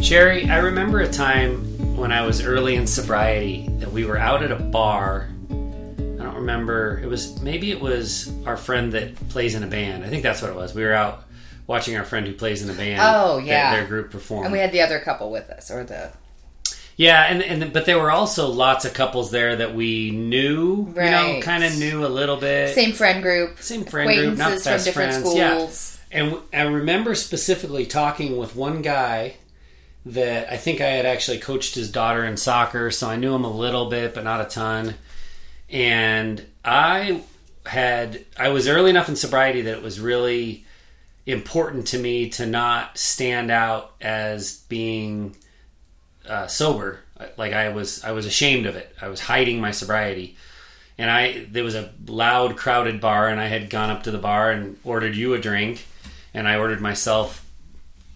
Sherry, I remember a time when I was early in sobriety that we were out at a bar. I don't remember. It was our friend that plays in a band. I think that's what it was. We were out watching our friend who plays in a band. Oh, yeah. Their group perform. And we had the other couple with us, or the... Yeah, but there were also lots of couples there that we knew, right. You know, kind of knew a little bit. Same friend group, not best from different friends. Schools. Yeah. And I remember specifically talking with one guy that I think I had actually coached his daughter in soccer, so I knew him a little bit, but not a ton. And I was early enough in sobriety that it was really important to me to not stand out as being... sober. Like I was ashamed of it. I was hiding my sobriety. And there was a loud, crowded bar, and I had gone up to the bar and ordered you a drink, and I ordered myself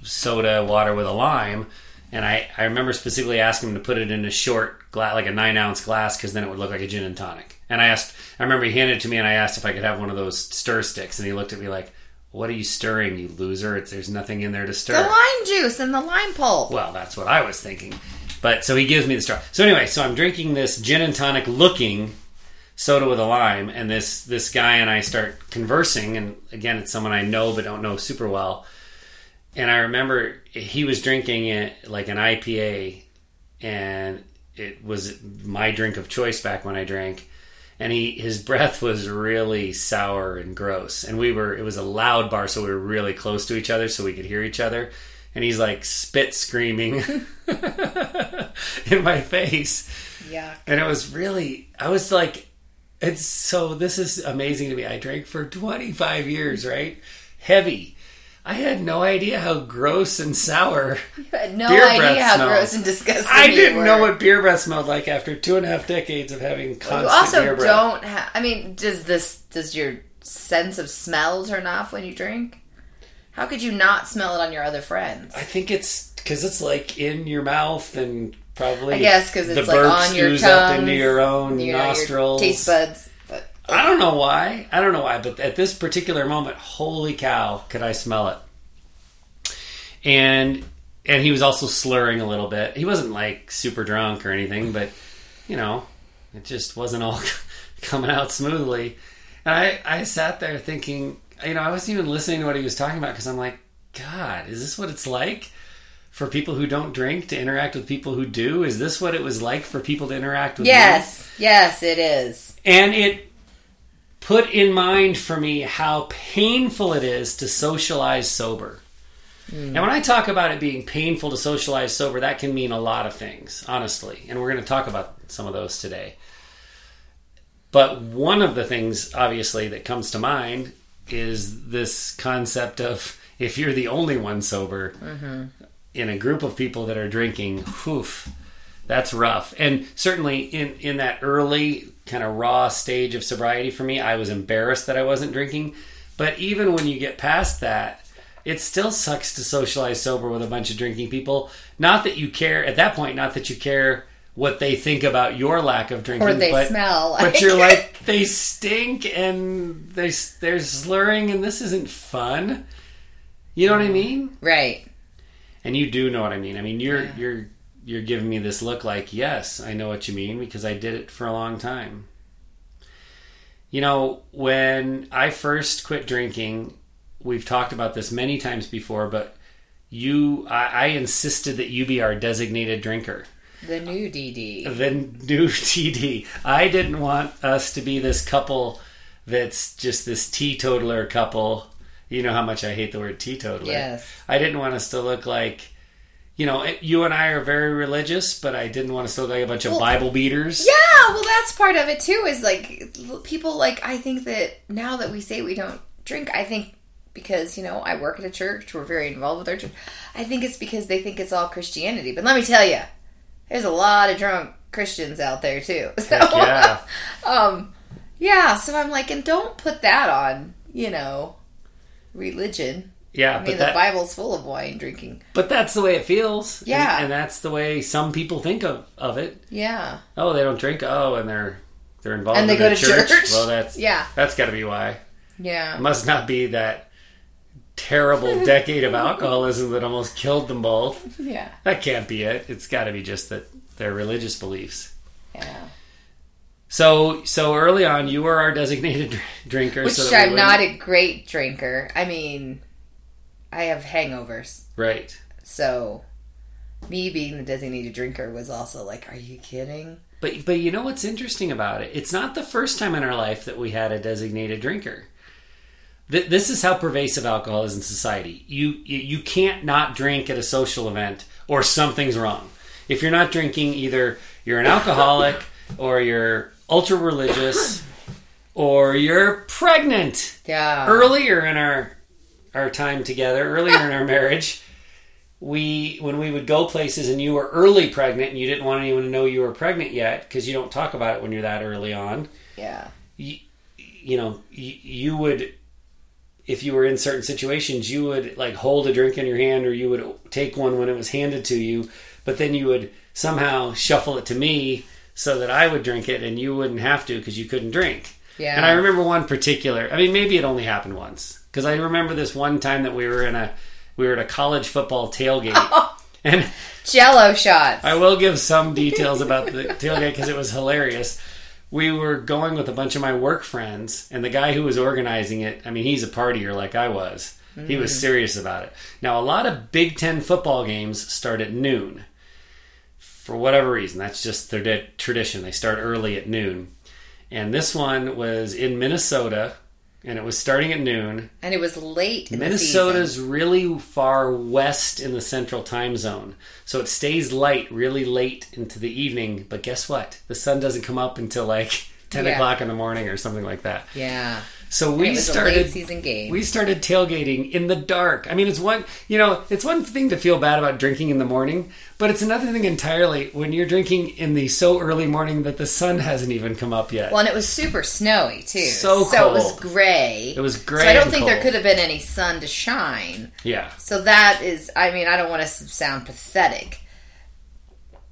soda water with a lime, and I remember specifically asking him to put it in a short glass, like a 9-ounce glass, because then it would look like a gin and tonic. And I remember he handed it to me, and I asked if I could have one of those stir sticks, and he looked at me like, "What are you stirring, you loser? There's nothing in there to stir." The lime juice and the lime pulp. Well, that's what I was thinking. But so he gives me the straw. So anyway, so I'm drinking this gin and tonic looking soda with a lime, and this guy and I start conversing. And again, it's someone I know but don't know super well. And I remember he was drinking it like an IPA, and it was my drink of choice back when I drank. And his breath was really sour and gross. And it was a loud bar, so we were really close to each other, so we could hear each other. And he's like spit screaming in my face. Yeah. And it was really, I was like, it's so, this is amazing to me. I drank for 25 years, right? Heavy. I had no idea how gross and sour gross and disgusting I didn't know what beer breath smelled like after 2.5 decades of having constant beer breath. You also don't have... I mean, does your sense of smell turn off when you drink? How could you not smell it on your other friends? I think it's... Because it's like in your mouth and probably... I guess because it's like on your tongue, up into your own nostrils. Your taste buds. I don't know why, but at this particular moment, holy cow, could I smell it. And he was also slurring a little bit. He wasn't like super drunk or anything, but you know, it just wasn't all coming out smoothly. And I sat there thinking, you know, I wasn't even listening to what he was talking about because I'm like, God, is this what it's like for people who don't drink to interact with people who do? Is this what it was like for people to interact with me? Yes, it is. And it put in mind for me how painful it is to socialize sober. And when I talk about it being painful to socialize sober, that can mean a lot of things, honestly. And we're going to talk about some of those today. But one of the things, obviously, that comes to mind is this concept of if you're the only one sober in a group of people that are drinking, that's rough. And certainly in that early kind of raw stage of sobriety for me, I was embarrassed that I wasn't drinking. But even when you get past that, it still sucks to socialize sober with a bunch of drinking people. Not that you care at that point, not that you care what they think about your lack of drinking, or they smell. But you're like, they stink and they're slurring and this isn't fun. You know what I mean? Right. And you do know what I mean. I mean, you're giving me this look like, yes, I know what you mean because I did it for a long time. You know, when I first quit drinking, we've talked about this many times before, but I insisted that you be our designated drinker. The new DD. I didn't want us to be this couple that's just this teetotaler couple. You know how much I hate the word teetotaler. Yes. I didn't want us to look like... You know, you and I are very religious, but I didn't want to sound like a bunch of Bible beaters. Yeah, well, that's part of it, too, is, like, people, like, I think that now that we say we don't drink, I think because, you know, I work at a church, we're very involved with our church, I think it's because they think it's all Christianity. But let me tell you, there's a lot of drunk Christians out there, too. So, yeah. So I'm like, and don't put that on, you know, religion. Yeah, I mean, the Bible's full of wine drinking. But that's the way it feels. Yeah. And that's the way some people think of it. Yeah. Oh, they don't drink. Oh, and they're involved and they go to church. Well, that's got to be why. Yeah. It must not be that terrible decade of alcoholism that almost killed them both. Yeah. That can't be it. It's got to be just that their religious beliefs. Yeah. So early on, you were our designated drinker. Which I'm not a great drinker. I mean, I have hangovers. Right. So, me being the designated drinker was also like, are you kidding? But you know what's interesting about it? It's not the first time in our life that we had a designated drinker. This is how pervasive alcohol is in society. You can't not drink at a social event or something's wrong. If you're not drinking, either you're an alcoholic or you're ultra religious, or you're pregnant. Yeah. Earlier in our time together, earlier in our marriage, when we would go places and you were early pregnant and you didn't want anyone to know you were pregnant yet, because you don't talk about it when you're that early on. Yeah. You would, if you were in certain situations, you would like hold a drink in your hand, or you would take one when it was handed to you, but then you would somehow shuffle it to me so that I would drink it and you wouldn't have to because you couldn't drink. Yeah. And I remember one particular, I mean, maybe it only happened once, because I remember this one time that we were at a college football tailgate. Oh, and Jell-O shots. I will give some details about the tailgate because it was hilarious. We were going with a bunch of my work friends, and the guy who was organizing it, I mean, he's a partier like I was. Mm. He was serious about it. Now, a lot of Big Ten football games start at noon. For whatever reason, that's just their tradition. They start early at noon. And this one was in Minnesota, and it was starting at noon. And it was late in the season. Minnesota's really far west in the central time zone. So it stays light really late into the evening. But guess what? The sun doesn't come up until like 10 o'clock in the morning or something like that. Yeah. So we started a late season game. We started tailgating in the dark. I mean, it's one thing to feel bad about drinking in the morning, but it's another thing entirely when you're drinking in the so early morning that the sun hasn't even come up yet. Well, and it was super snowy too. So cold. It was gray. It was gray. So I don't think there could have been any sun to shine. Yeah. So that is, I mean, I don't want to sound pathetic,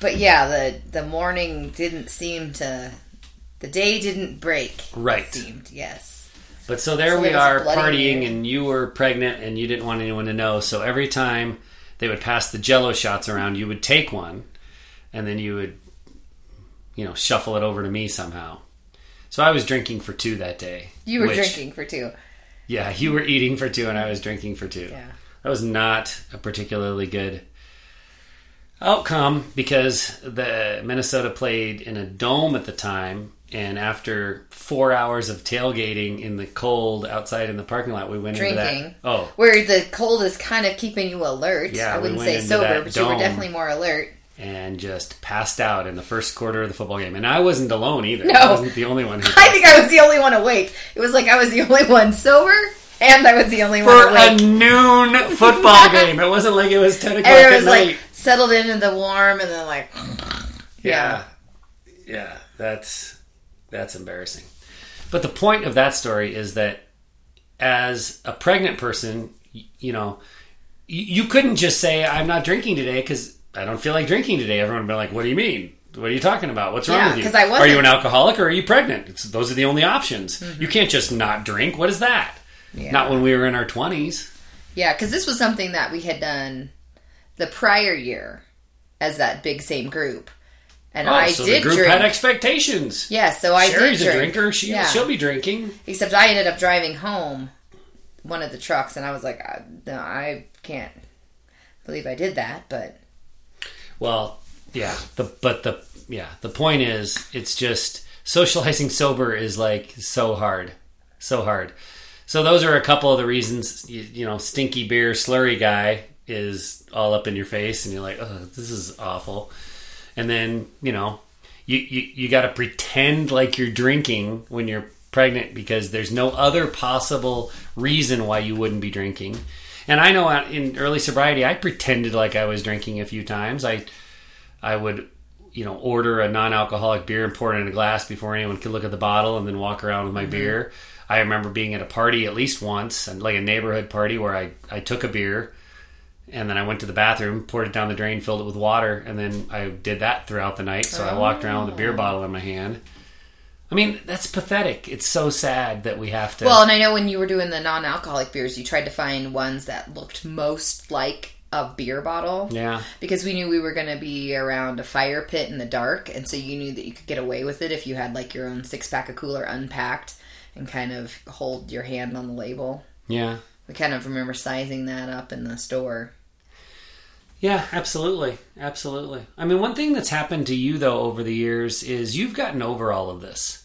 but yeah, the morning didn't seem to, the day didn't break. Right. It seemed, yes. But so there we are partying, and you were pregnant, and you didn't want anyone to know. So every time they would pass the Jell-O shots around, you would take one, and then you would, shuffle it over to me somehow. So I was drinking for two that day. You were drinking for two. Yeah, you were eating for two, and I was drinking for two. Yeah. That was not a particularly good outcome, because the Minnesota played in a dome at the time. And after 4 hours of tailgating in the cold outside in the parking lot, we went into that. Oh, where the cold is kind of keeping you alert. Yeah, I wouldn't say sober, but you were definitely more alert. And just passed out in the first quarter of the football game. And I wasn't alone either. No. I wasn't the only one. I think I was the only one awake. It was like I was the only one sober, and I was the only one awake. For a noon football game. It wasn't like it was 10 o'clock at night. And it was like settled into the warm and then like... Yeah. Yeah, that's embarrassing. But the point of that story is that as a pregnant person, you couldn't just say, I'm not drinking today because I don't feel like drinking today. Everyone would be like, what do you mean? What are you talking about? What's wrong with you? 'Cause I wasn't. Are you an alcoholic or are you pregnant? Those are the only options. Mm-hmm. You can't just not drink. What is that? Yeah. Not when we were in our 20s. Yeah, because this was something that we had done the prior year as that big same group. And I so did the group drink. Had expectations. Yeah, so I Sherry's did drink. Sherry's a drinker. She'll be drinking. Except I ended up driving home one of the trucks, and I was like, no, I can't believe I did that, but... Well, yeah. The point is, it's just socializing sober is like so hard. So hard. So those are a couple of the reasons, stinky beer slurry guy is all up in your face, and you're like, oh, this is awful. And then, you got to pretend like you're drinking when you're pregnant because there's no other possible reason why you wouldn't be drinking. And I know in early sobriety, I pretended like I was drinking a few times. I would you know, order a non-alcoholic beer and pour it in a glass before anyone could look at the bottle, and then walk around with my beer. I remember being at a party at least once, and like a neighborhood party, where I took a beer and then I went to the bathroom, poured it down the drain, filled it with water, and then I did that throughout the night. So I walked around with a beer bottle in my hand. I mean, that's pathetic. It's so sad that we have to... Well, and I know when you were doing the non-alcoholic beers, you tried to find ones that looked most like a beer bottle. Yeah. Because we knew we were going to be around a fire pit in the dark, and so you knew that you could get away with it if you had, like, your own six-pack of cooler unpacked and kind of hold your hand on the label. Yeah. We kind of remember sizing that up in the store. Yeah, absolutely. Absolutely. I mean, one thing that's happened to you, though, over the years is you've gotten over all of this.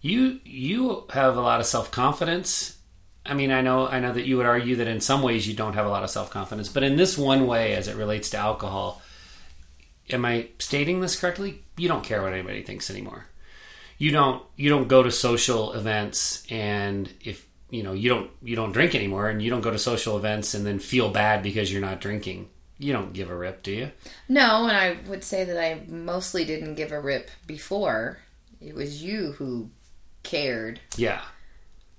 You have a lot of self-confidence. I mean, I know that you would argue that in some ways you don't have a lot of self-confidence, but in this one way, as it relates to alcohol, am I stating this correctly? You don't care what anybody thinks anymore. You don't go to social events, and if you know, you don't drink anymore, and you don't go to social events and then feel bad because you're not drinking. You don't give a rip, do you? No, and I would say that I mostly didn't give a rip before. It was you who cared. Yeah.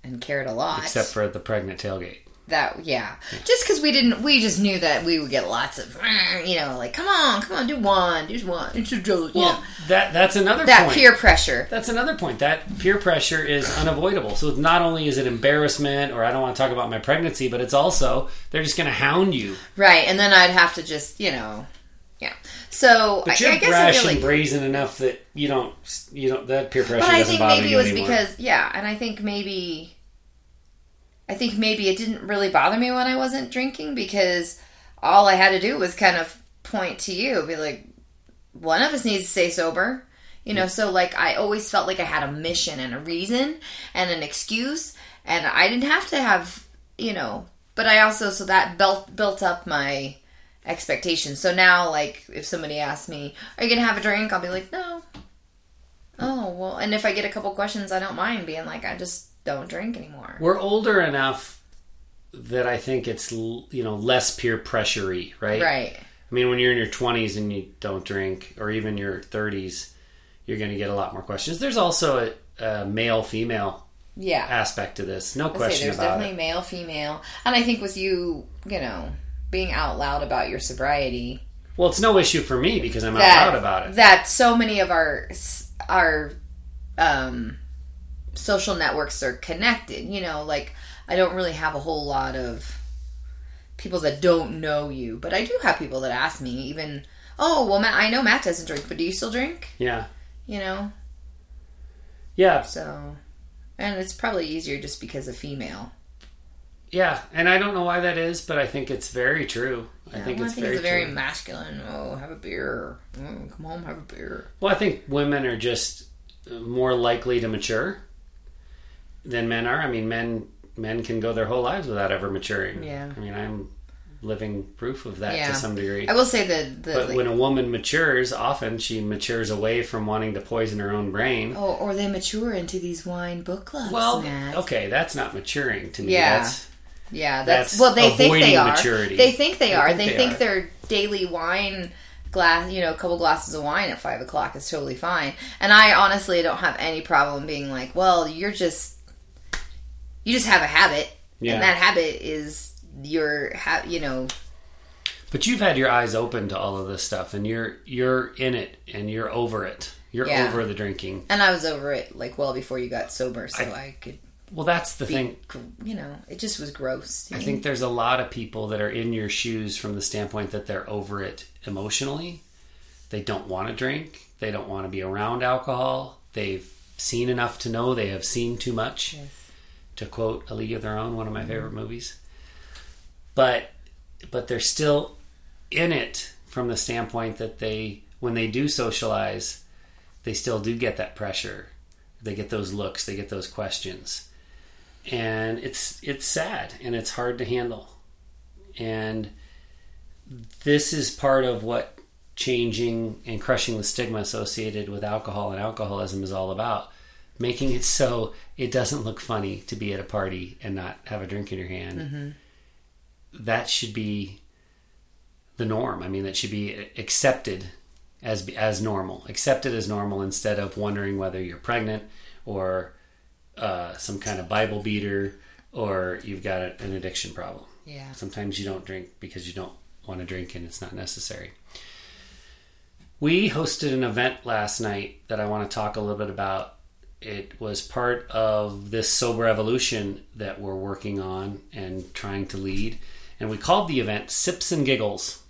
And cared a lot. Except for the pregnant tailgate. That, yeah. Just because we just knew that we would get lots of, you know, like, come on, do one. It's a joke. Well, that's another point. That peer pressure. That's another point. That peer pressure is unavoidable. So not only is it embarrassment or I don't want to talk about my pregnancy, but it's also, they're just going to hound you. Right, and then I'd have to just, you know, yeah. So but I guess brash and brazen enough that you don't that peer pressure doesn't bother you anymore. But I think maybe it was because, yeah, and I think maybe it didn't really bother me when I wasn't drinking, because all I had to do was kind of point to you, be like, one of us needs to stay sober, you know. So like I always felt like I had a mission and a reason and an excuse, and I didn't have to have, you know. But I also, so that built up my expectations. So now, like, if somebody asks me, "Are you gonna have a drink?" I'll be like, "No." Oh well, and if I get a couple questions, I don't mind being like, "I just don't drink anymore." We're older enough that I think it's, you know, less peer pressure-y, right? Right. I mean, when you're in your 20s and you don't drink, or even your 30s, you're going to get a lot more questions. There's also a male-female aspect to this. No question about it. There's definitely male-female. And I think with you, you know, being out loud about your sobriety... Well, it's no issue for me because I'm out loud about it. That so many of our social networks are connected, you know, like I don't really have a whole lot of people that don't know you, but I do have people that ask me, even, "Oh, well, Matt, I know Matt doesn't drink, but do you still drink?" Yeah. You know? Yeah. So, and it's probably easier just because of female. Yeah, and I don't know why that is, but I think it's very true. Yeah, I think it's very masculine. Oh, have a beer. Oh, come home, have a beer. Well, I think women are just more likely to mature than men are. I mean, men can go their whole lives without ever maturing. Yeah. I mean, I'm living proof of that to some degree. I will say that... But like, when a woman matures, often she matures away from wanting to poison her own brain. Oh, or they mature into these wine book clubs. Well, Matt. Okay, that's not maturing to me. Yeah. That's well, they think they are. Maturity. They think they are. They think their daily wine glass, you know, a couple glasses of wine at 5:00 is totally fine. And I honestly don't have any problem being like, "Well, you just have a habit," and that habit is your, you know. But you've had your eyes open to all of this stuff, and you're in it, and you're over it. You're over the drinking. And I was over it like well before you got sober, so I could. Well, that's the thing. You know, it just was gross. I think there's a lot of people that are in your shoes from the standpoint that they're over it emotionally. They don't want to drink. They don't want to be around alcohol. They've seen enough to know they have seen too much. Yes. To quote A League of Their Own, one of my favorite movies. But they're still in it from the standpoint that they, when they do socialize, they still do get that pressure. They get those looks. They get those questions. And it's sad, and it's hard to handle. And this is part of what changing and crushing the stigma associated with alcohol and alcoholism is all about. Making it so it doesn't look funny to be at a party and not have a drink in your hand. That should be the norm. I mean, that should be accepted as normal. Accept it as normal instead of wondering whether you're pregnant or some kind of Bible beater or you've got an addiction problem. Yeah. Sometimes you don't drink because you don't want to drink and it's not necessary. We hosted an event last night that I want to talk a little bit about. It was part of this Sober Evolution that we're working on and trying to lead. And we called the event Sips and Giggles.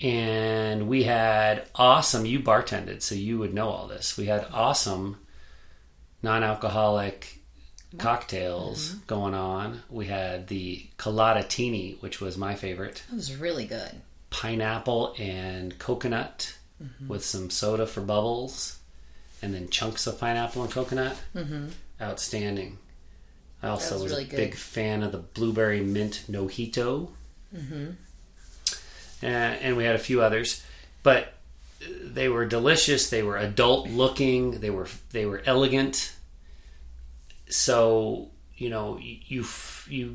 And we had awesome, you bartended, so you would know all this. We had awesome non-alcoholic cocktails going on. We had the coladatini, which was my favorite. It was really good. Pineapple and coconut with some soda for bubbles. And then chunks of pineapple and coconut. Outstanding. I also was really a big fan of the blueberry mint nojito. And we had a few others. But they were delicious. They were adult looking. They were elegant. So, you know, the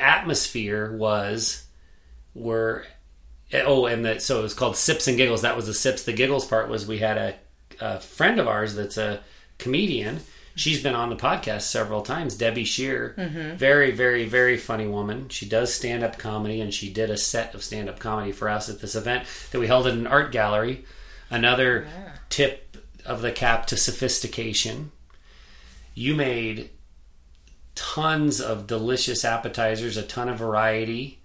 atmosphere so it was called Sips and Giggles. That was the Sips. The Giggles part was we had a friend of ours that's a comedian. She's been on the podcast several times, Debbie Shear. Very, very, very funny woman. She does stand-up comedy, and she did a set of stand-up comedy for us at this event that we held at an art gallery. Another tip of the cap to sophistication. You made tons of delicious appetizers, a ton of variety,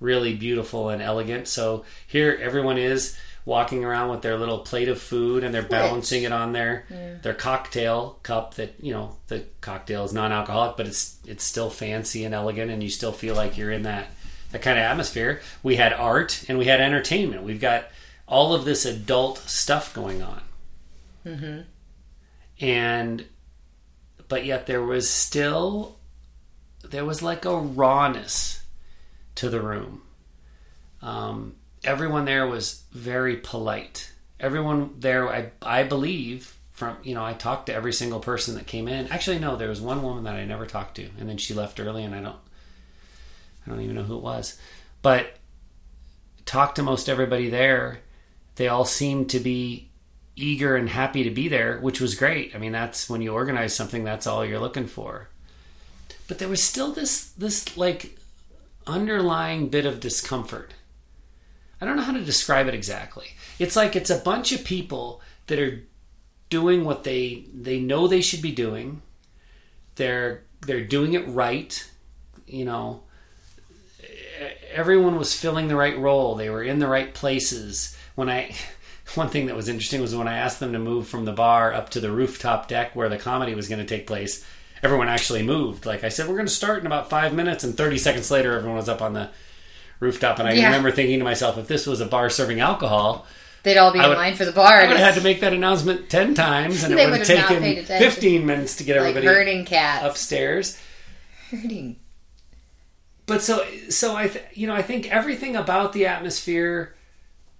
really beautiful and elegant. So here everyone is walking around with their little plate of food and they're balancing it on their cocktail cup that, you know, the cocktail is non-alcoholic, but it's still fancy and elegant and you still feel like you're in that kind of atmosphere. We had art and we had entertainment. We've got all of this adult stuff going on. But yet there was like a rawness to the room. Everyone there was very polite. Everyone there, I believe, I talked to every single person that came in. Actually, no, there was one woman that I never talked to, and then she left early, and I don't even know who it was. But talked to most everybody there. They all seemed to be eager and happy to be there, which was great. I mean, that's when you organize something, that's all you're looking for. But there was still this like underlying bit of discomfort. I don't know how to describe it exactly. It's like it's a bunch of people that are doing what they know they should be doing. They're doing it right. You know, everyone was filling the right role. They were in the right places. One thing that was interesting was when I asked them to move from the bar up to the rooftop deck where the comedy was going to take place, everyone actually moved. Like I said, we're going to start in about 5 minutes, and 30 seconds later, everyone was up on the rooftop. And I remember thinking to myself, if this was a bar serving alcohol, they'd all be in line for the bar. I would have had to make that announcement 10 times, and it would have taken 15 minutes to get everybody upstairs. Herding. But so I think everything about the atmosphere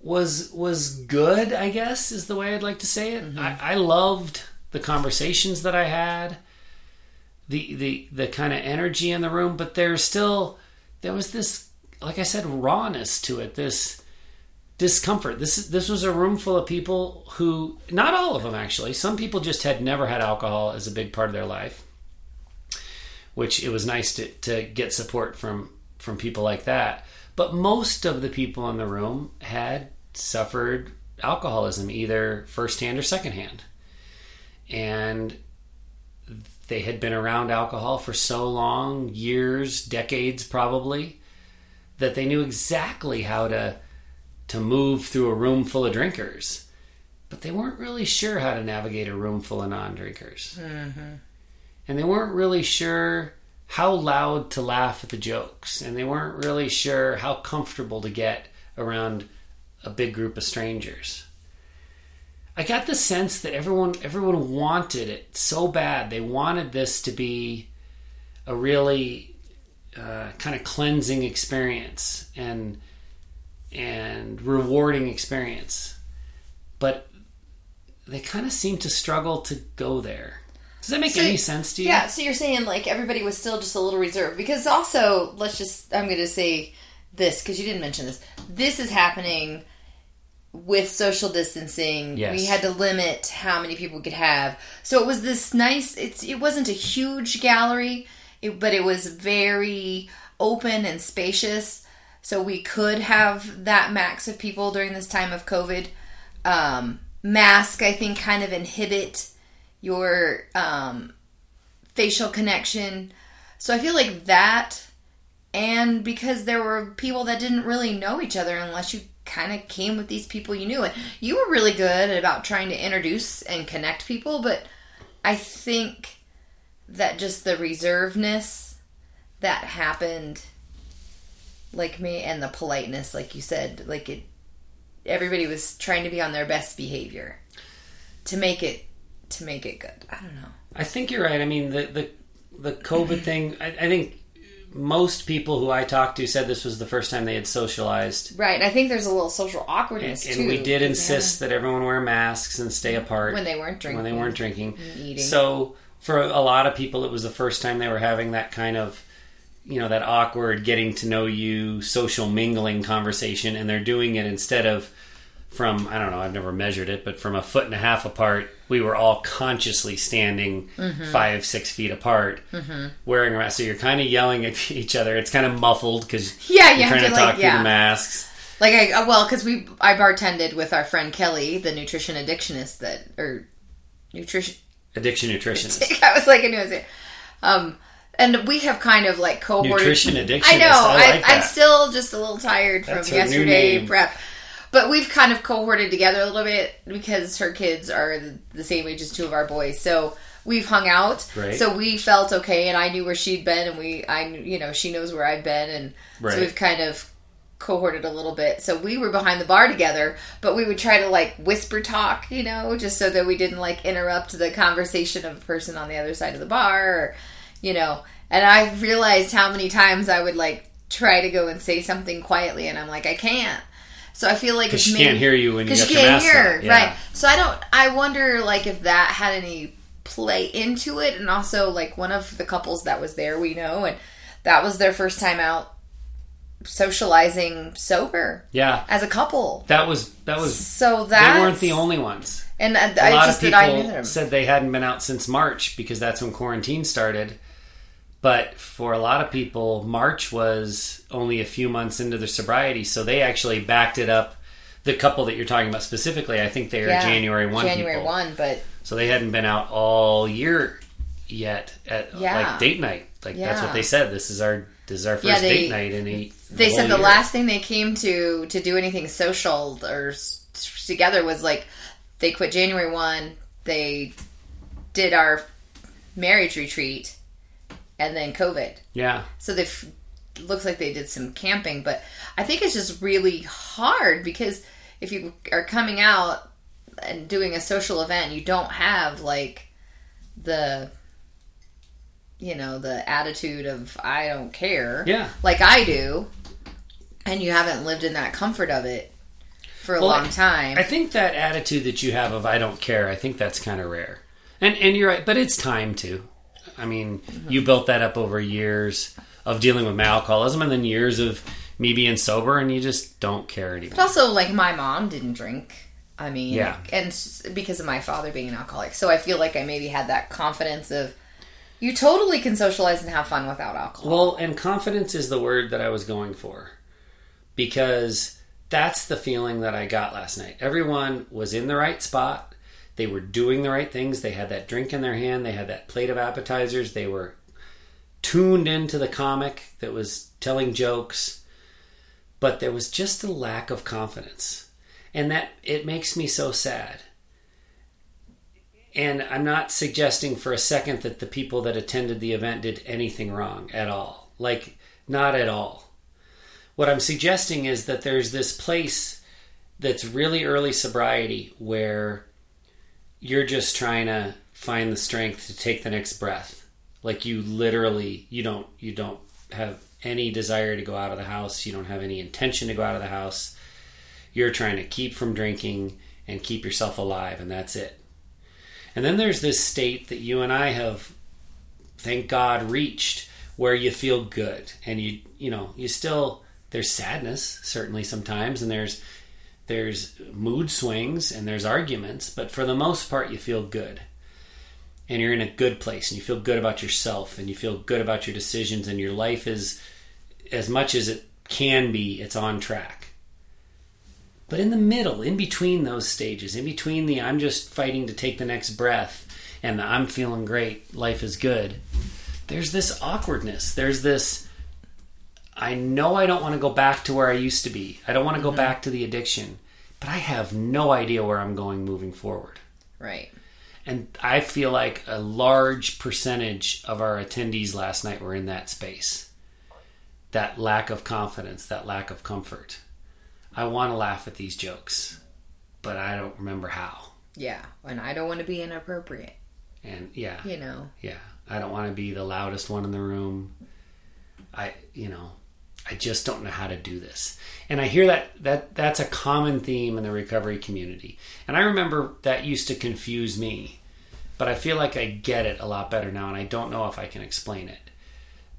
was good, I guess, is the way I'd like to say it. I loved the conversations that I had, the kind of energy in the room, but there was this, like I said, rawness to it, this discomfort. This was a room full of people who, not all of them actually, some people just had never had alcohol as a big part of their life, which it was nice to get support from people like that. But most of the people in the room had suffered alcoholism, either firsthand or secondhand. And they had been around alcohol for so long, years, decades probably, that they knew exactly how to move through a room full of drinkers. But they weren't really sure how to navigate a room full of non-drinkers. And they weren't really sure how loud to laugh at the jokes, and they weren't really sure how comfortable to get around a big group of strangers. I got the sense that everyone wanted it so bad. They wanted this to be a really kind of cleansing experience and rewarding experience, but they kind of seemed to struggle to go there. Does that make any sense to you? Yeah, so you're saying like everybody was still just a little reserved. Because also, I'm going to say this because you didn't mention this. This is happening with social distancing, yes. we had to limit how many people we could have. So it was this nice, it wasn't a huge gallery, but it was very open and spacious. So we could have that max of people during this time of COVID. Mask, I think, kind of inhibit your facial connection. So I feel like that, and because there were people that didn't really know each other unless you kind of came with these people you knew. And you were really good about trying to introduce and connect people, but I think that just the reservedness that happened, like me, and the politeness, like you said, like it, everybody was trying to be on their best behavior to make it good. I don't know. I think you're right. I mean, the COVID thing, I think most people who I talked to said this was the first time they had socialized. Right, and I think there's a little social awkwardness, and too. And we did insist that everyone wear masks and stay apart. When they weren't drinking. And eating. So for a lot of people, it was the first time they were having that kind of, you know, that awkward getting to know you, social mingling conversation, and they're doing it instead of from, I don't know, I've never measured it, but from 1.5 feet apart, we were all consciously standing 5-6 feet apart, wearing a mask. So you're kind of yelling at each other. It's kind of muffled because you're trying to talk through the masks. Like, I bartended with our friend Kelly, the addiction nutritionist. I was like, I knew it was it. And we have kind of like cohorted. Nutrition addictionist. I know. I'm still just a little tired from yesterday prep. But we've kind of cohorted together a little bit because her kids are the same age as two of our boys. So we've hung out. Right. So we felt okay, and I knew where she'd been, and she knows where I've been, and so we've kind of cohorted a little bit. So we were behind the bar together, but we would try to like whisper talk, you know, just so that we didn't like interrupt the conversation of a person on the other side of the bar, or, you know. And I realized how many times I would like try to go and say something quietly, and I'm like, I can't. So I feel like because she can't hear you when you have your mask on. Right? So I wonder like if that had any play into it, and also like one of the couples that was there, we know, and that was their first time out socializing sober. Yeah, as a couple. That was. So that they weren't the only ones. And a lot of people said they hadn't been out since March because that's when quarantine started. But for a lot of people, March was only a few months into their sobriety, so they actually backed it up. The couple that you're talking about specifically, I think they are January 1 people. January 1, but so they hadn't been out all year yet at like date night. Like that's what they said. This is our first date night in a. They said the year. Last thing they came to do anything social or together was like they quit January 1. They did our marriage retreat. And then COVID. Yeah. So they looks like they did some camping, but I think it's just really hard because if you are coming out and doing a social event, you don't have like the, you know, the attitude of I don't care. Yeah. Like I do, and you haven't lived in that comfort of it for a long time. I think that attitude that you have of I don't care, I think that's kind of rare. And you're right, but it's time to. I mean, you built that up over years of dealing with my alcoholism and then years of me being sober, and you just don't care anymore. But also, like, my mom didn't drink. I mean, and because of my father being an alcoholic. So I feel like I maybe had that confidence of, you totally can socialize and have fun without alcohol. Well, and confidence is the word that I was going for, because that's the feeling that I got last night. Everyone was in the right spot. They were doing the right things. They had that drink in their hand. They had that plate of appetizers. They were tuned into the comic that was telling jokes. But there was just a lack of confidence. And that it makes me so sad. And I'm not suggesting for a second that the people that attended the event did anything wrong at all. Like, not at all. What I'm suggesting is that there's this place that's really early sobriety where you're just trying to find the strength to take the next breath. Like you literally, you don't have any desire to go out of the house. You don't have any intention to go out of the house. You're trying to keep from drinking and keep yourself alive, and that's it. And then there's this state that you and I have, thank God, reached where you feel good. And you know, you still, there's sadness certainly sometimes, and there's There's mood swings and there's arguments, but for the most part, you feel good. And you're in a good place and you feel good about yourself and you feel good about your decisions, and your life is, as much as it can be, it's on track. But in the middle, in between those stages, in between the I'm just fighting to take the next breath and the I'm feeling great, life is good, there's this awkwardness. There's this, I know I don't want to go back to where I used to be. I don't want to go back to the addiction, but I have no idea where I'm going moving forward. Right. And I feel like a large percentage of our attendees last night were in that space. That lack of confidence, that lack of comfort. I want to laugh at these jokes, but I don't remember how. Yeah, and I don't want to be inappropriate. And yeah. You know. Yeah, I don't want to be the loudest one in the room. I just don't know how to do this. And I hear that's a common theme in the recovery community. And I remember that used to confuse me, but I feel like I get it a lot better now, and I don't know if I can explain it.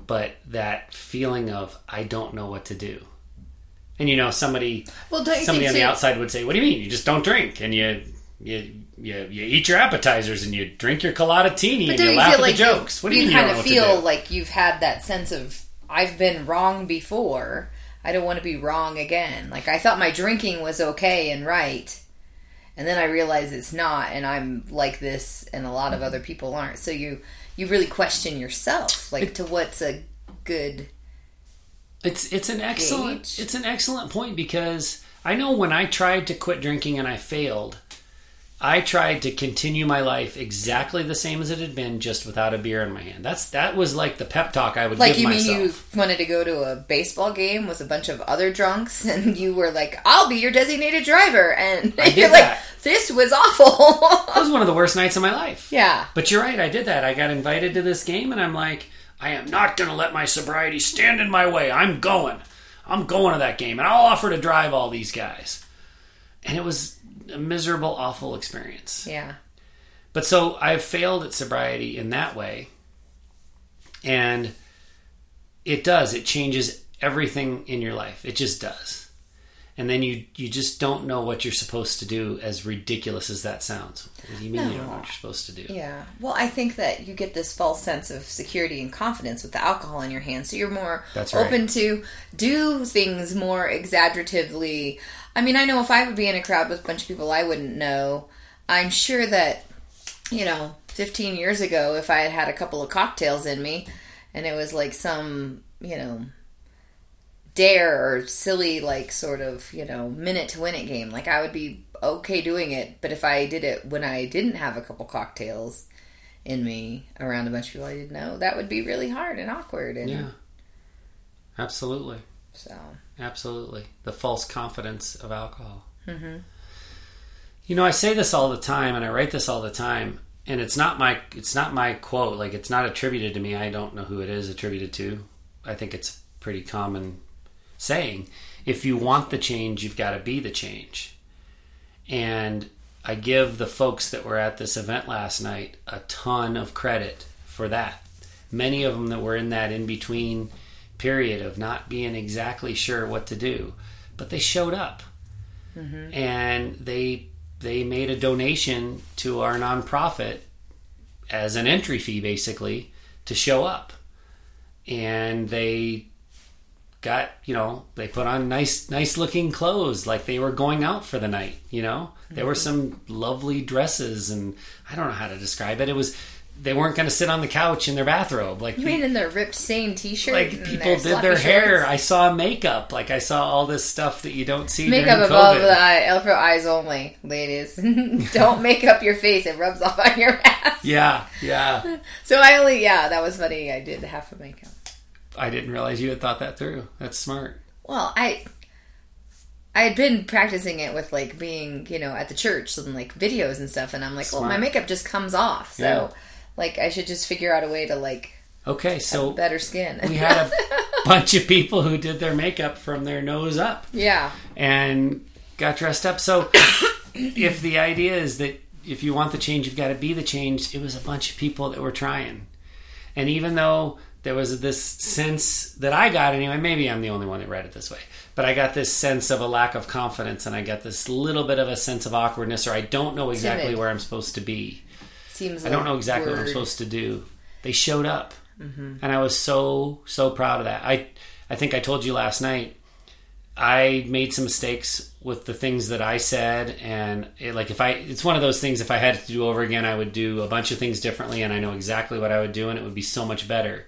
But that feeling of, I don't know what to do. And somebody on the outside would say, what do you mean? You just don't drink, and you eat your appetizers and you drink your colada-tini and you laugh at the jokes. What do you mean you don't know what to do? You kind of feel like you've had that sense of, I've been wrong before. I don't want to be wrong again. Like, I thought my drinking was okay and right, and then I realized it's not, and I'm like this, and a lot of other people aren't. So you really question yourself, like, to what's a good. It's an excellent point, because I know when I tried to quit drinking and I failed, I tried to continue my life exactly the same as it had been, just without a beer in my hand. That was like the pep talk I would give myself. Like, you mean you wanted to go to a baseball game with a bunch of other drunks, and you were like, "I'll be your designated driver," and you're like, "This was awful." That was one of the worst nights of my life. Yeah, but you're right. I did that. I got invited to this game, and I'm like, "I am not going to let my sobriety stand in my way. I'm going to that game, and I'll offer to drive all these guys." And it was a miserable, awful experience. Yeah. But so I've failed at sobriety in that way. And it changes everything in your life. It just does. And then you just don't know what you're supposed to do, as ridiculous as that sounds. What do you mean you don't know what you're supposed to do? Yeah. Well, I think that you get this false sense of security and confidence with the alcohol in your hand. So you're more open to do things more exaggeratively. I mean, I know if I would be in a crowd with a bunch of people I wouldn't know, I'm sure that, 15 years ago, if I had had a couple of cocktails in me and it was like some, dare or silly, like, sort of, minute to win it game, like, I would be okay doing it. But if I did it when I didn't have a couple cocktails in me around a bunch of people I didn't know, that would be really hard and awkward. And yeah. Absolutely. So. Absolutely. The false confidence of alcohol. Mm-hmm. I say this all the time, and I write this all the time, and it's not my quote. Like, it's not attributed to me. I don't know who it is attributed to. I think it's a pretty common saying. If you want the change, you've got to be the change. And I give the folks that were at this event last night a ton of credit for that. Many of them that were in that in-between period of not being exactly sure what to do, but they showed up. Mm-hmm. And they made a donation to our nonprofit as an entry fee, basically, to show up. And they got, they put on nice looking clothes, like they were going out for the night. Mm-hmm. There were some lovely dresses, and I don't know how to describe it. It was, they weren't going to sit on the couch in their bathrobe. Like, you mean in their ripped stained t-shirt? Like, people did their hair. Shorts. I saw makeup. Like, I saw all this stuff that you don't see makeup during COVID. Above the eye, for eyes only, ladies. Don't make up your face. It rubs off on your ass. Yeah. So that was funny. I did half a makeup. I didn't realize you had thought that through. That's smart. Well, I had been practicing it with, like, being, at the church and, like, videos and stuff. And I'm like, smart. Well, my makeup just comes off. So... Yeah. Like, I should just figure out a way to, like, have better skin. We had a bunch of people who did their makeup from their nose up. Yeah. And got dressed up. So if the idea is that if you want the change, you've got to be the change, it was a bunch of people that were trying. And even though there was this sense that I got anyway, maybe I'm the only one that read it this way, but I got this sense of a lack of confidence, and I got this little bit of a sense of awkwardness, or I don't know exactly where I'm supposed to be. Seems like I don't know exactly what I'm supposed to do. They showed up. Mm-hmm. And I was so proud of that. I think I told you last night, I made some mistakes with the things that I said, and it's one of those things, if I had to do over again, I would do a bunch of things differently, and I know exactly what I would do, and it would be so much better.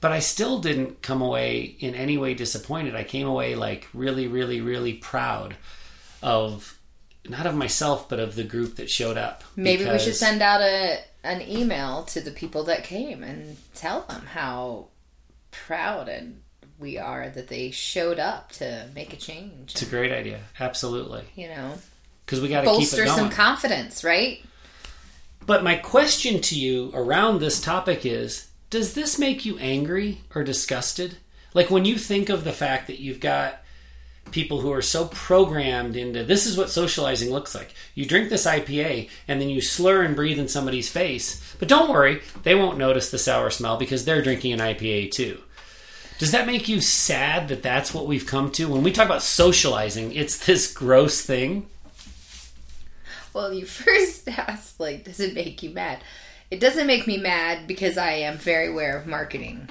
But I still didn't come away in any way disappointed. I came away really, really, really proud of, not of myself, but of the group that showed up. Maybe we should send out an email to the people that came and tell them how proud and we are that they showed up to make a change. It's a great idea. Absolutely. Because we got to keep it going. Bolster some confidence, right? But my question to you around this topic is, does this make you angry or disgusted? When you think of the fact that you've got people who are so programmed into, this is what socializing looks like. You drink this IPA and then you slur and breathe in somebody's face. But don't worry, they won't notice the sour smell because they're drinking an IPA too. Does that make you sad that that's what we've come to? When we talk about socializing, it's this gross thing. Well, you first asked, does it make you mad? It doesn't make me mad because I am very aware of marketing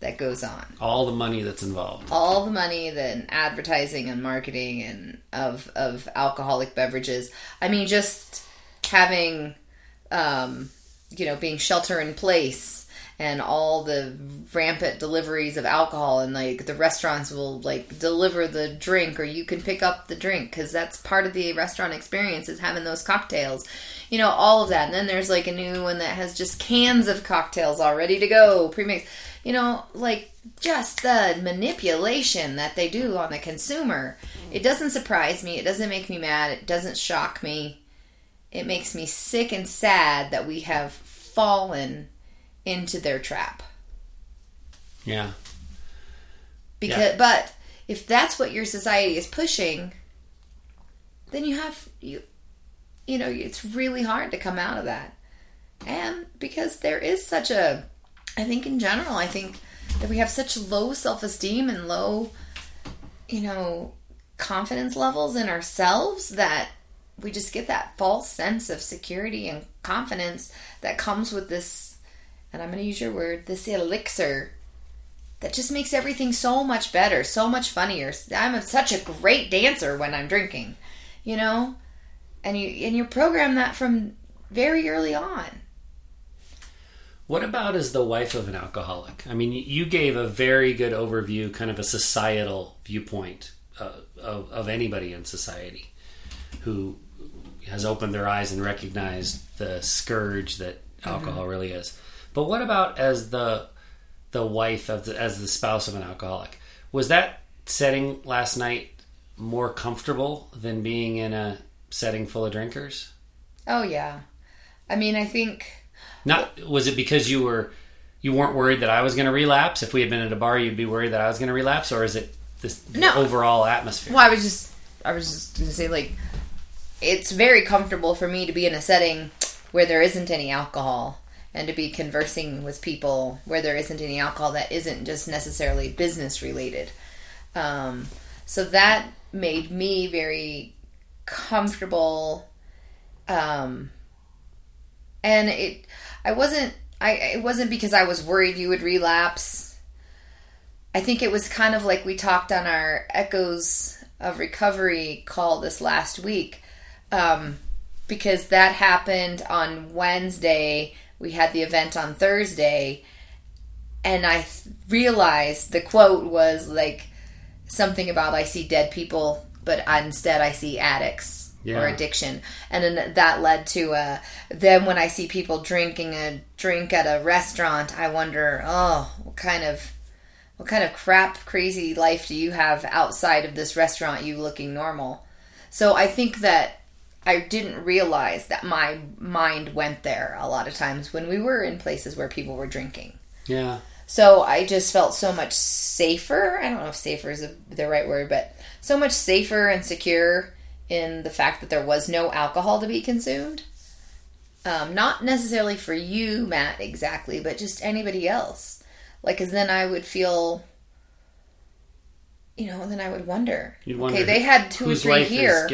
that goes on. All the money that's involved. All the money in advertising and marketing and of alcoholic beverages. I mean, just having, being shelter in place. And all the rampant deliveries of alcohol, and the restaurants will deliver the drink, or you can pick up the drink, because that's part of the restaurant experience is having those cocktails, all of that. And then there's a new one that has just cans of cocktails all ready to go, pre-mixed. Just the manipulation that they do on the consumer. It doesn't surprise me. It doesn't make me mad. It doesn't shock me. It makes me sick and sad that we have fallen into their trap. Yeah. But if that's what your society is pushing, then it's really hard to come out of that. And because there is such a, I think that we have such low self-esteem and low, confidence levels in ourselves that we just get that false sense of security and confidence that comes with this, and I'm going to use your word, this elixir that just makes everything so much better, so much funnier. I'm such a great dancer when I'm drinking, and you program that from very early on. What about as the wife of an alcoholic? I mean, you gave a very good overview, kind of a societal viewpoint of anybody in society who has opened their eyes and recognized the scourge that alcohol really is. But what about as the wife, as the spouse of an alcoholic? Was that setting last night more comfortable than being in a setting full of drinkers? Oh, yeah. I mean, I think... Was it because you weren't worried that I was going to relapse? If we had been at a bar, you'd be worried that I was going to relapse? Or is it the overall atmosphere? Well, I was just going to say, it's very comfortable for me to be in a setting where there isn't any alcohol, and to be conversing with people where there isn't any alcohol that isn't just necessarily business-related. So that made me very comfortable. And it wasn't because I was worried you would relapse. I think it was kind of like we talked on our Echoes of Recovery call this last week. Because that happened on Wednesday. We had the event on Thursday, and I realized the quote was something about I see dead people, but instead I see addicts or addiction. And then that led to then when I see people drinking a drink at a restaurant, I wonder, what kind of crap, crazy life do you have outside of this restaurant, you looking normal? So I think that I didn't realize that my mind went there a lot of times when we were in places where people were drinking. Yeah. So I just felt so much safer. I don't know if safer is the right word, but so much safer and secure in the fact that there was no alcohol to be consumed. Not necessarily for you, Matt, exactly, but just anybody else. Like, because then I would feel, you know, then I would wonder. You'd wonder. Okay, they had two or three here,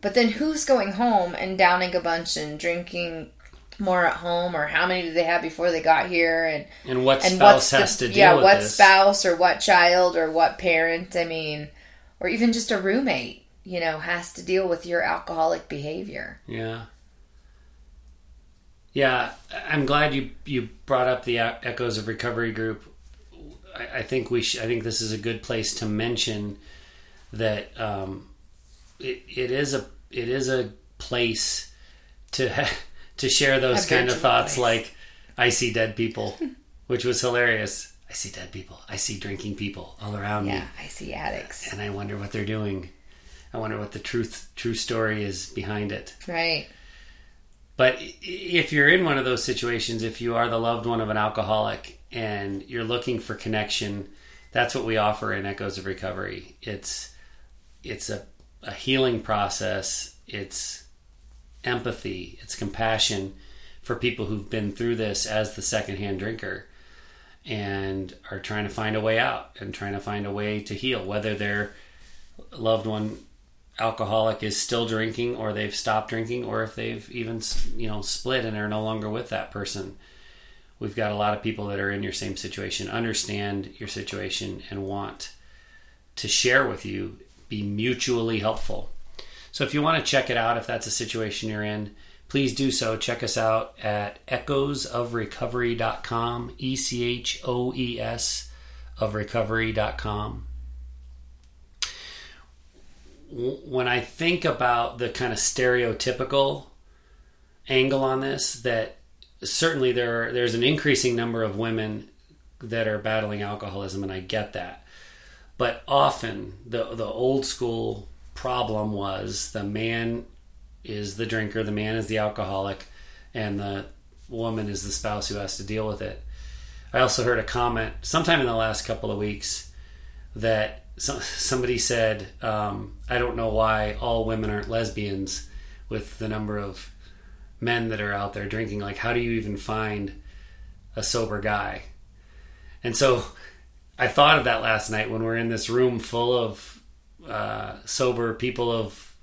but then who's going home and downing a bunch and drinking more at home, or how many did they have before they got here, and what spouse has to deal with this? Yeah, what spouse or what child or what parent? I mean, or even just a roommate, you know, has to deal with your alcoholic behavior. Yeah. Yeah, I'm glad you brought up the Echoes of Recovery group. I think I think this is a good place to mention that it is a place to share those kind of thoughts, like I see dead people, which was hilarious. I see dead people. I see drinking people all around me. Yeah, I see addicts, and I wonder what they're doing. I wonder what the true story is behind it. Right. But if you're in one of those situations, if you are the loved one of an alcoholic and you're looking for connection, that's what we offer in Echoes of Recovery. It's a healing process. It's empathy. It's compassion for people who've been through this as the secondhand drinker and are trying to find a way out and trying to find a way to heal, whether their loved one alcoholic is still drinking or they've stopped drinking, or if they've even, you know, split and are no longer with that person. We've got a lot of people that are in your same situation, understand your situation, and want to share with you, be mutually helpful. So if you want to check it out, if that's a situation you're in, please do so. Check us out at echoesofrecovery.com, echoes of recovery.com. When I think about the kind of stereotypical angle on this, that certainly there's an increasing number of women that are battling alcoholism, and I get that. But often the old school problem was the man is the drinker, the man is the alcoholic, and the woman is the spouse who has to deal with it. I also heard a comment sometime in the last couple of weeks that somebody said, I don't know why all women aren't lesbians with the number of men that are out there drinking. Like, how do you even find a sober guy? And so I thought of that last night when we're in this room full of sober people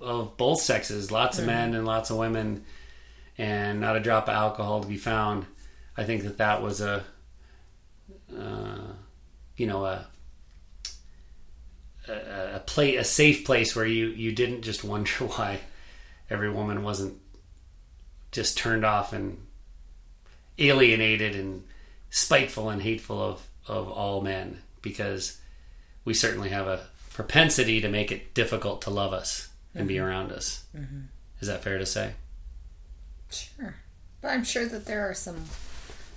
of both sexes, lots of men and lots of women, and not a drop of alcohol to be found. I think that was a safe place where you didn't just wonder why every woman wasn't just turned off and alienated and spiteful and hateful of all men, because we certainly have a propensity to make it difficult to love us and be around us. Mm-hmm. Is that fair to say? Sure. But I'm sure that there are some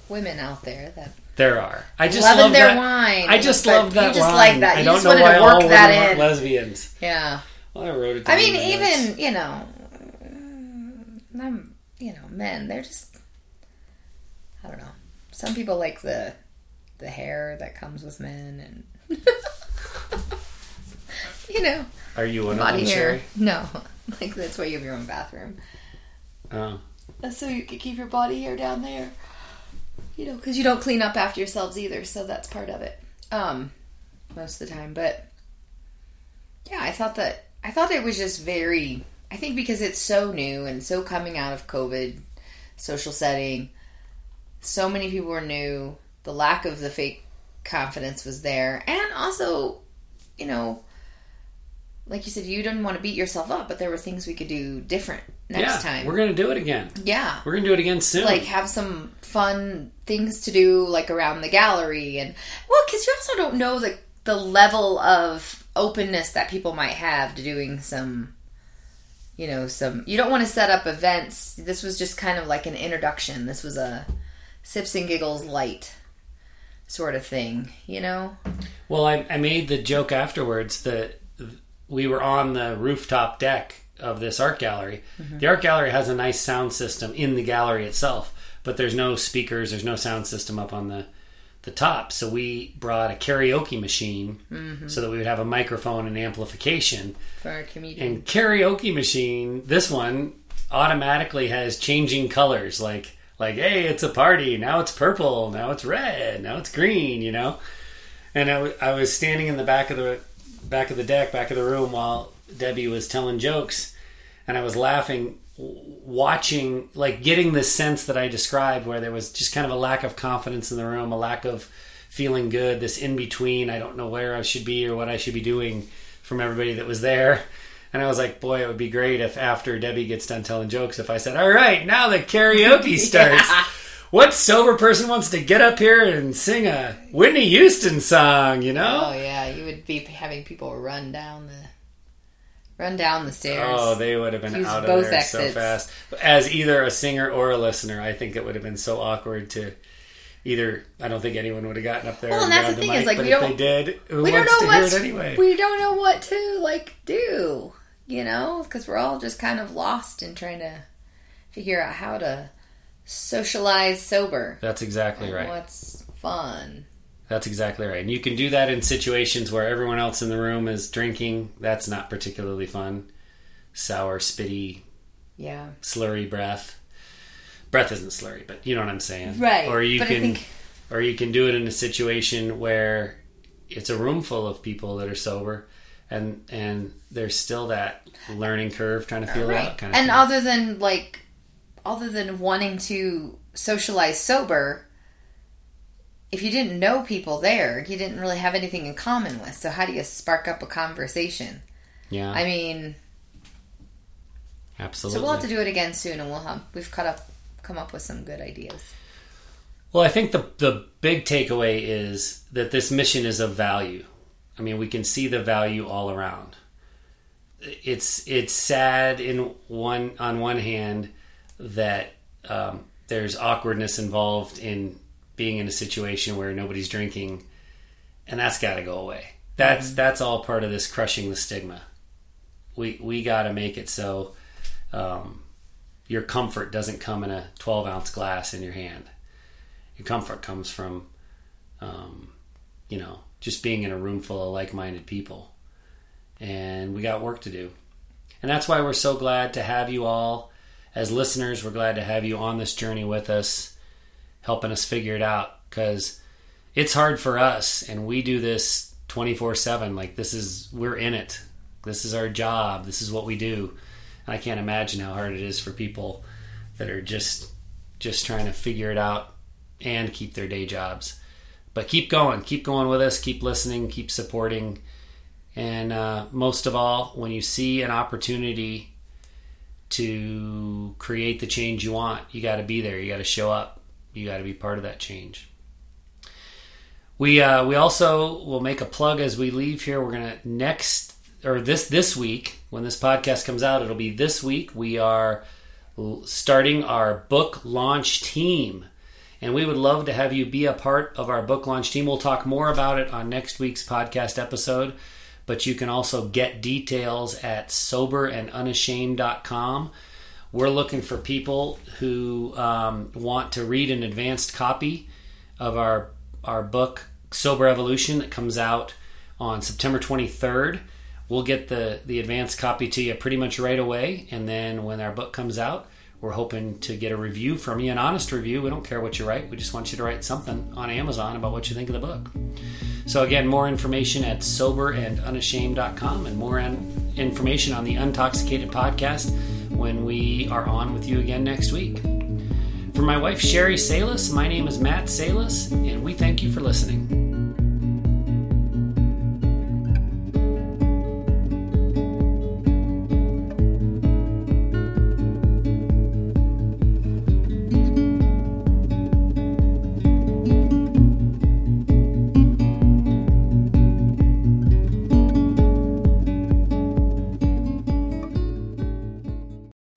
women out there that... There are. I just love their that. Wine. I just love that. You just line. Like that. You I don't just know why to work all women that in. Lesbians. Yeah. Well, I wrote it down. I mean, even men. They're just. I don't know. Some people like the hair that comes with men, and you know. Are you one of them, Sherry? No, like that's why you have your own bathroom. Oh. That's so you can keep your body hair down there. You know, because you don't clean up after yourselves either, so that's part of it, most of the time. But yeah, I thought it was just very. I think because it's so new and so coming out of COVID, social setting, so many people were new. The lack of the fake confidence was there, and also, you know, like you said, you didn't want to beat yourself up, but there were things we could do different next time. We're going to do it again. Yeah. We're going to do it again soon. Like, have some fun things to do, like, around the gallery. And, well, because you also don't know the level of openness that people might have to doing some, you know, some... You don't want to set up events. This was just kind of like an introduction. This was a Sips and Giggles light sort of thing, you know? Well, I made the joke afterwards that... We were on the rooftop deck of this art gallery. Mm-hmm. The art gallery has a nice sound system in the gallery itself, but there's no speakers, there's no sound system up on the top. So we brought a karaoke machine so that we would have a microphone and amplification. For our comedian. And karaoke machine, this one, automatically has changing colors, like Like, hey, it's a party. Now it's purple. Now it's red. Now it's green, you know? And I was standing in the back of the room while Debbie was telling jokes, and I was laughing, watching, like getting this sense that I described where there was just kind of a lack of confidence in the room, a lack of feeling good, this in-between, I don't know where I should be or what I should be doing from everybody that was there. And I was like, boy, it would be great if after Debbie gets done telling jokes, if I said, all right, now the karaoke starts. Yeah. What sober person wants to get up here and sing a Whitney Houston song, you know? Oh, yeah. You would be having people run down the stairs. Oh, they would have been Use out of there exits. So fast. As either a singer or a listener, I think it would have been so awkward to either. I don't think anyone would have gotten up there. Well, and that's the thing mic, is, like, we don't know what to, like, do. You know, because we're all just kind of lost in trying to figure out how to socialize sober. That's exactly right. What's fun. That's exactly right. And you can do that in situations where everyone else in the room is drinking. That's not particularly fun. Sour, spitty, yeah, slurry breath. Breath isn't slurry, but you know what I'm saying. Right. Or you can do it in a situation where it's a room full of people that are sober. And there's still that learning curve, trying to feel right. out. Kind of. And thing. Other than wanting to socialize sober, if you didn't know people there, you didn't really have anything in common with. So how do you spark up a conversation? Yeah. I mean, absolutely. So we'll have to do it again soon, and we've come up with some good ideas. Well, I think the big takeaway is that this mission is of value. I mean, we can see the value all around. It's sad on one hand that there's awkwardness involved in being in a situation where nobody's drinking, and that's got to go away. That's all part of this crushing the stigma. We got to make it so your comfort doesn't come in a 12-ounce glass in your hand. Your comfort comes from just being in a room full of like-minded people. And we got work to do. And that's why we're so glad to have you all as listeners. We're glad to have you on this journey with us, helping us figure it out, because it's hard for us, and we do this 24/7. Like, we're in it. This is our job. This is what we do. And I can't imagine how hard it is for people that are just trying to figure it out and keep their day jobs. But keep going with us, keep listening, keep supporting. And most of all, when you see an opportunity to create the change you want, you got to be there, you got to show up, you got to be part of that change. We also will make a plug as we leave here. We're going to this week, when this podcast comes out, it'll be this week, we are starting our book launch team. And we would love to have you be a part of our book launch team. We'll talk more about it on next week's podcast episode. But you can also get details at soberandunashamed.com. We're looking for people who want to read an advanced copy of our book, Sober Evolution, that comes out on September 23rd. We'll get the advanced copy to you pretty much right away. And then when our book comes out, we're hoping to get a review from you, an honest review. We don't care what you write. We just want you to write something on Amazon about what you think of the book. So again, more information at soberandunashamed.com, and more information on the Untoxicated podcast when we are on with you again next week. For my wife, Sherry Salas, my name is Matt Salas, and we thank you for listening.